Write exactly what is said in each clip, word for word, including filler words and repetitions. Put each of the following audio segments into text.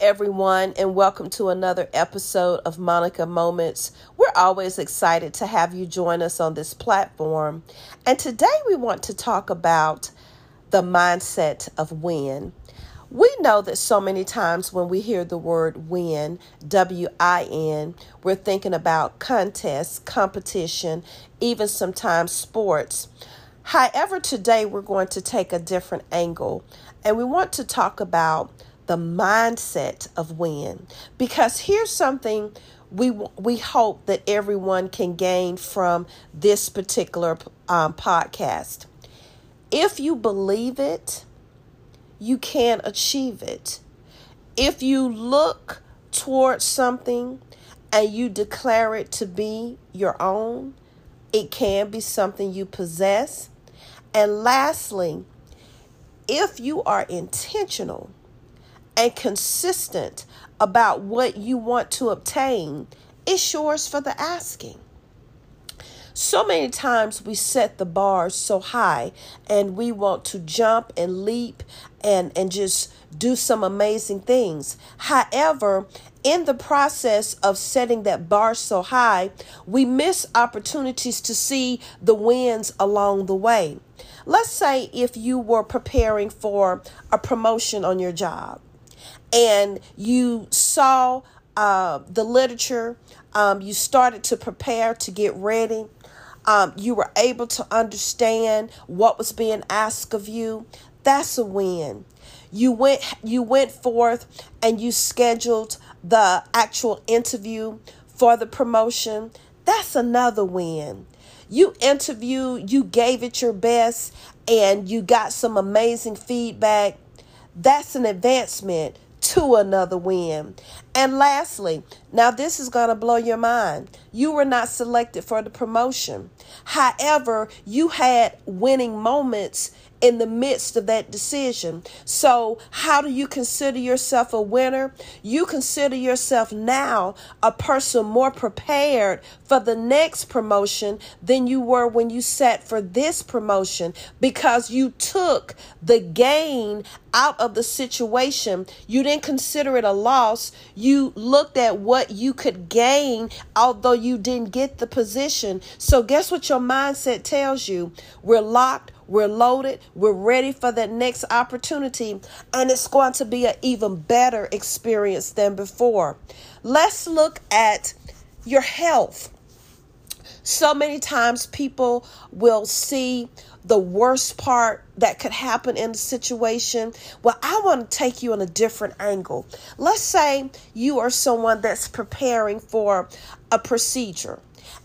everyone, and welcome to another episode of Monica Moments. We're always excited to have you join us on this platform. And today we want to talk about the mindset of win. We know that so many times when we hear the word win, W I N, we're thinking about contests, competition, even sometimes sports. However, today we're going to take a different angle, and we want to talk about the mindset of win, because here's something we we hope that everyone can gain from this particular um, podcast. If you believe it, you can achieve it. If you look towards something and you declare it to be your own, it can be something you possess. And lastly, if you are intentional and consistent about what you want to obtain, it's yours for the asking. So many times we set the bar so high and we want to jump and leap and, and just do some amazing things. However, in the process of setting that bar so high, we miss opportunities to see the wins along the way. Let's say if you were preparing for a promotion on your job and you saw uh, the literature, um, you started to prepare to get ready. Um, you were able to understand what was being asked of you. That's a win. You went, you went forth and you scheduled the actual interview for the promotion. That's another win. You interviewed, you gave it your best, and you got some amazing feedback. That's an advancement to another win. And lastly, now this is going to blow your mind. You were not selected for the promotion. However, you had winning moments in the midst of that decision. So how do you consider yourself a winner? You consider yourself now a person more prepared for the next promotion than you were when you sat for this promotion, because you took the gain out of the situation. You didn't consider it a loss. You looked at what you could gain, although you didn't get the position. So guess what your mindset tells you? We're locked. We're loaded. We're ready for that next opportunity, and it's going to be an even better experience than before. Let's look at your health. So many times people will see the worst part that could happen in the situation. Well, I want to take you on a different angle. Let's say you are someone that's preparing for a procedure,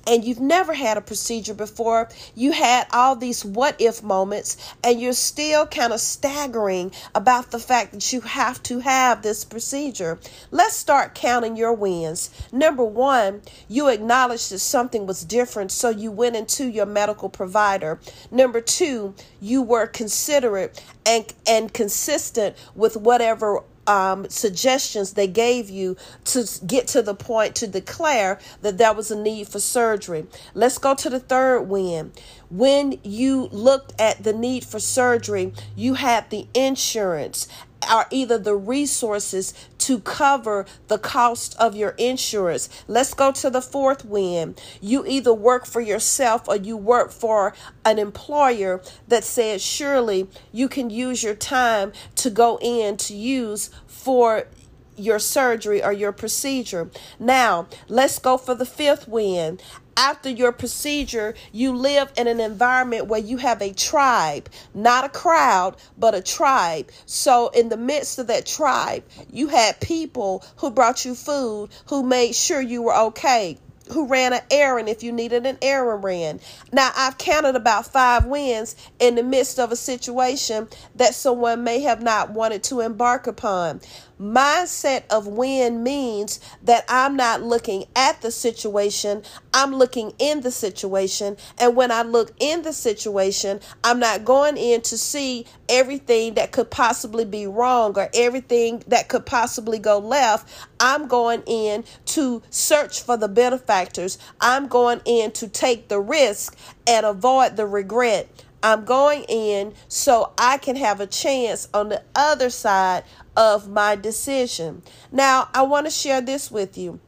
and you've never had a procedure before. You had all these what if moments, and you're still kind of staggering about the fact that you have to have this procedure. Let's start counting your wins. Number one, you acknowledged that something was different, so you went into your medical provider. Number two, you were considerate and, and consistent with whatever Um, suggestions they gave you to get to the point to declare that there was a need for surgery. Let's go to the third win. When you looked at the need for surgery, you had the insurance or either the resources to cover the cost of your insurance. Let's go to the fourth win. You either work for yourself or you work for an employer that said, surely you can use your time to go in to use for your surgery or your procedure. Now, let's go for the fifth win. After your procedure, you live in an environment where you have a tribe, not a crowd, but a tribe. So in the midst of that tribe, you had people who brought you food, who made sure you were okay, who ran an errand if you needed an errand ran. Now, I've counted about five wins in the midst of a situation that someone may have not wanted to embark upon. Mindset of win means that I'm not looking at the situation, I'm looking in the situation. And when I look in the situation, I'm not going in to see everything that could possibly be wrong or everything that could possibly go left. I'm going in to search for the benefactors. I'm going in to take the risk and avoid the regret. I'm going in so I can have a chance on the other side of my decision. Now, I want to share this with you.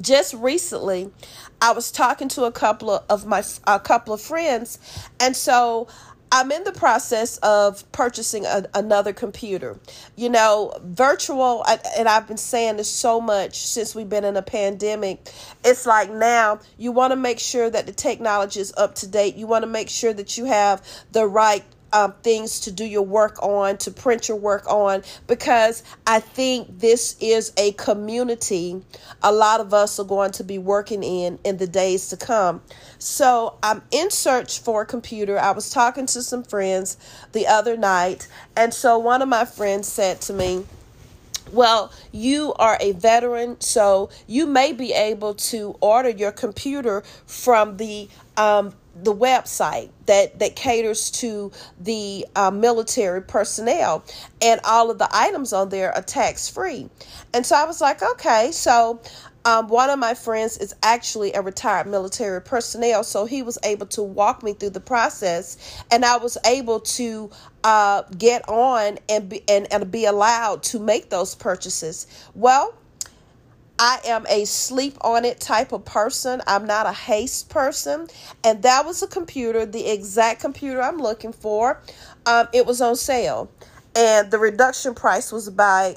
Just recently, I was talking to a couple of, of my a couple of friends, and so I'm in the process of purchasing a, another computer. You know, virtual, and I've been saying this so much since we've been in a pandemic. It's like now you want to make sure that the technology is up to date. You want to make sure that you have the right Um, things to do your work on, to print your work on, because I think this is a community a lot of us are going to be working in in the days to come. So I'm in search for a computer. I was talking to some friends the other night, and so one of my friends said to me, well, you are a veteran, so you may be able to order your computer from the um, the website that, that caters to the uh, military personnel, and all of the items on there are tax-free. And so I was like, okay, so um, one of my friends is actually a retired military personnel, so he was able to walk me through the process, and I was able to uh, get on and be, and, and be allowed to make those purchases. Well, I am a sleep on it type of person. I'm not a haste person. And that was a computer, the exact computer I'm looking for. Um, it was on sale, and the reduction price was by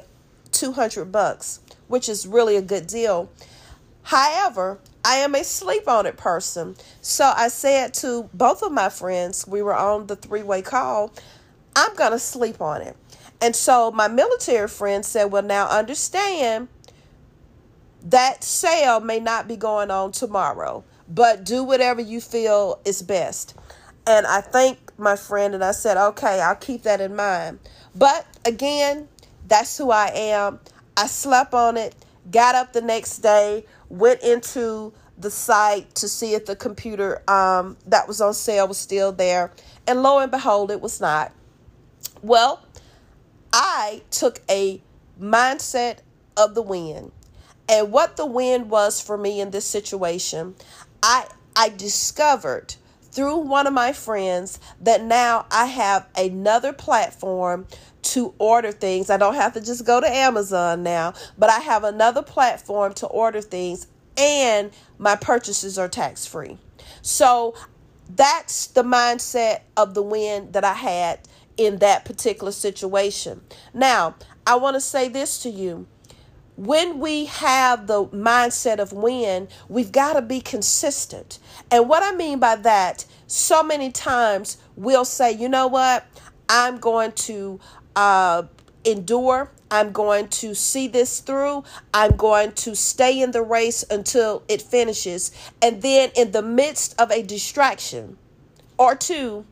two hundred bucks, which is really a good deal. However, I am a sleep on it person. So I said to both of my friends, we were on the three-way call, I'm going to sleep on it. And so my military friend said, well, now understand, that sale may not be going on tomorrow, but do whatever you feel is best. And I thanked my friend, and I said, okay, I'll keep that in mind. But again, that's who I am. I slept on it, got up the next day, went into the site to see if the computer um, that was on sale was still there. And lo and behold, it was not. Well, I took a mindset of the win. And what the win was for me in this situation, I I discovered through one of my friends that now I have another platform to order things. I don't have to just go to Amazon now, but I have another platform to order things, and my purchases are tax-free. So that's the mindset of the win that I had in that particular situation. Now, I want to say this to you. When we have the mindset of win, we've got to be consistent. And what I mean by that, so many times we'll say, you know what, I'm going to uh, endure. I'm going to see this through. I'm going to stay in the race until it finishes. And then in the midst of a distraction or two,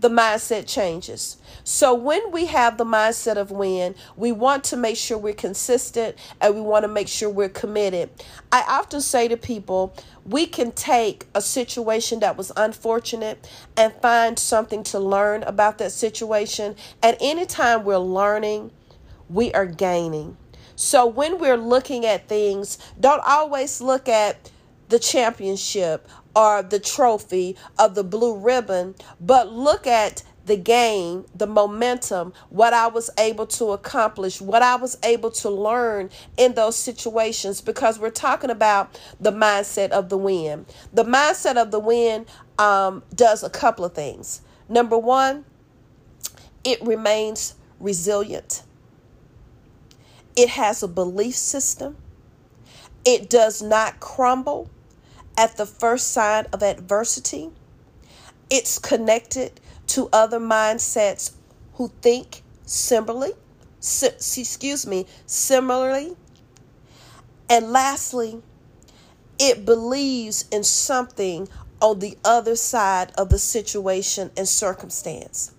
the mindset changes. So when we have the mindset of win, we want to make sure we're consistent, and we want to make sure we're committed. I often say to people, we can take a situation that was unfortunate and find something to learn about that situation. At any time we're learning, we are gaining. So when we're looking at things, don't always look at the championship or the trophy of the blue ribbon, but look at the gain, the momentum, what I was able to accomplish, what I was able to learn in those situations, because we're talking about the mindset of the win. The mindset of the win um, does a couple of things. Number one, it remains resilient. It has a belief system. It does not crumble at the first sign of adversity. It's connected to other mindsets who think similarly, excuse me, similarly. And lastly, it believes in something on the other side of the situation and circumstance.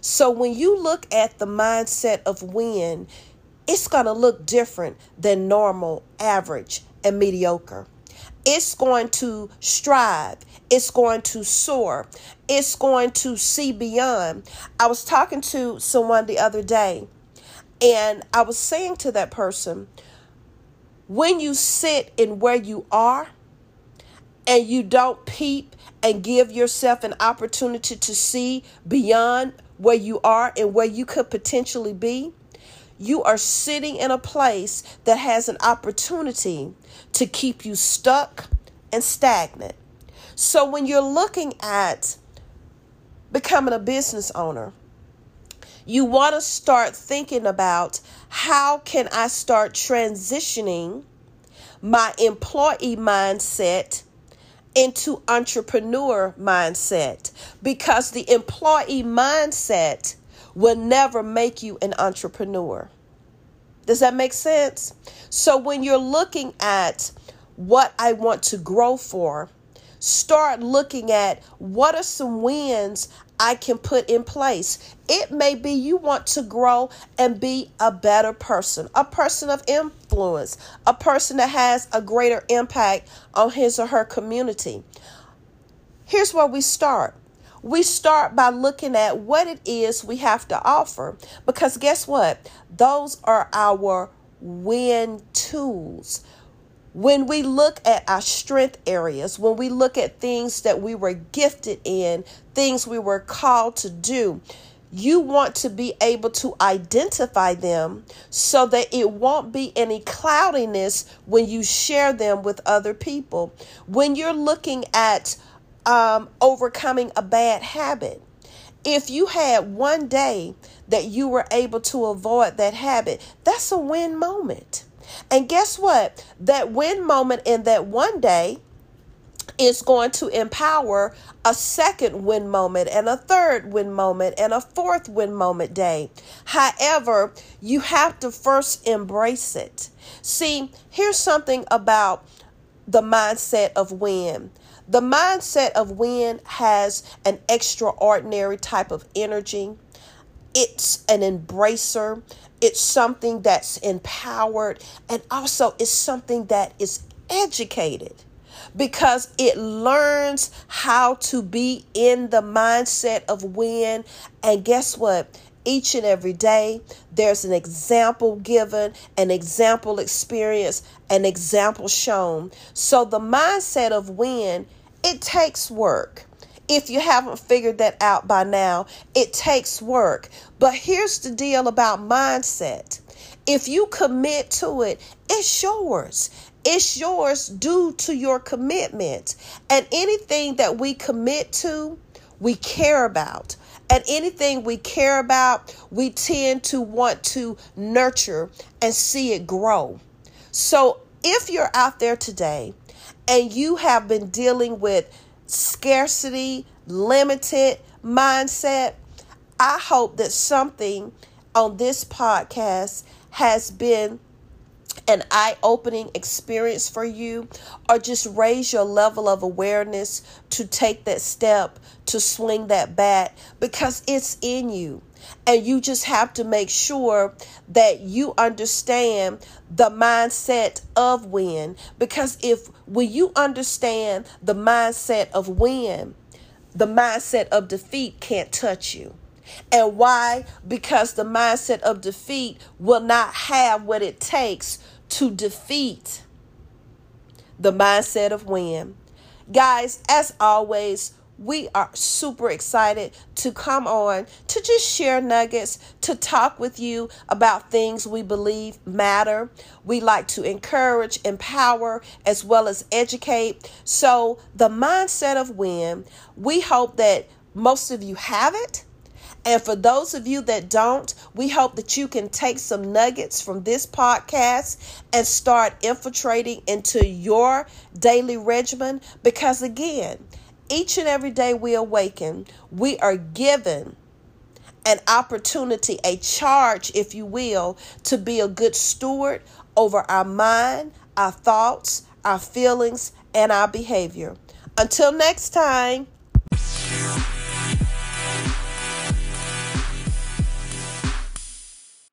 So when you look at the mindset of win, it's going to look different than normal, average, and mediocre. It's going to strive. It's going to soar. It's going to see beyond. I was talking to someone the other day, and I was saying to that person, when you sit in where you are and you don't peep and give yourself an opportunity to see beyond where you are and where you could potentially be, you are sitting in a place that has an opportunity to keep you stuck and stagnant. So when you're looking at becoming a business owner, you want to start thinking about, how can I start transitioning my employee mindset into entrepreneur mindset? Because the employee mindset will never make you an entrepreneur. Does that make sense? So when you're looking at what I want to grow for, start looking at what are some wins I can put in place. It may be you want to grow and be a better person, a person of influence, a person that has a greater impact on his or her community. Here's where we start. We start by looking at what it is we have to offer, because guess what? Those are our win tools. When we look at our strength areas, when we look at things that we were gifted in, things we were called to do, you want to be able to identify them so that it won't be any cloudiness when you share them with other people. When you're looking at um, overcoming a bad habit, if you had one day that you were able to avoid that habit, that's a win moment. And guess what? That win moment in that one day is going to empower a second win moment and a third win moment and a fourth win moment day. However, you have to first embrace it. See, here's something about the mindset of win. The mindset of win has an extraordinary type of energy. It's an embracer. It's something that's empowered, and also it's something that is educated, because it learns how to be in the mindset of win. And guess what? Each and every day, there's an example given, an example experience, an example shown. So the mindset of win, it takes work. If you haven't figured that out by now, it takes work. But here's the deal about mindset. If you commit to it, it's yours. It's yours due to your commitment. And anything that we commit to, we care about. And anything we care about, we tend to want to nurture and see it grow. So if you're out there today and you have been dealing with scarcity, limited mindset, I hope that something on this podcast has been an eye-opening experience for you, or just raise your level of awareness to take that step, to swing that bat, because it's in you. And you just have to make sure that you understand the mindset of win. Because if when you understand the mindset of win, the mindset of defeat can't touch you. And why? Because the mindset of defeat will not have what it takes to defeat the mindset of win. Guys, as always, we are super excited to come on, to just share nuggets, to talk with you about things we believe matter. We like to encourage, empower, as well as educate. So the mindset of win, we hope that most of you have it. And for those of you that don't, we hope that you can take some nuggets from this podcast and start infiltrating into your daily regimen. Because again, each and every day we awaken, we are given an opportunity, a charge, if you will, to be a good steward over our mind, our thoughts, our feelings, and our behavior. Until next time.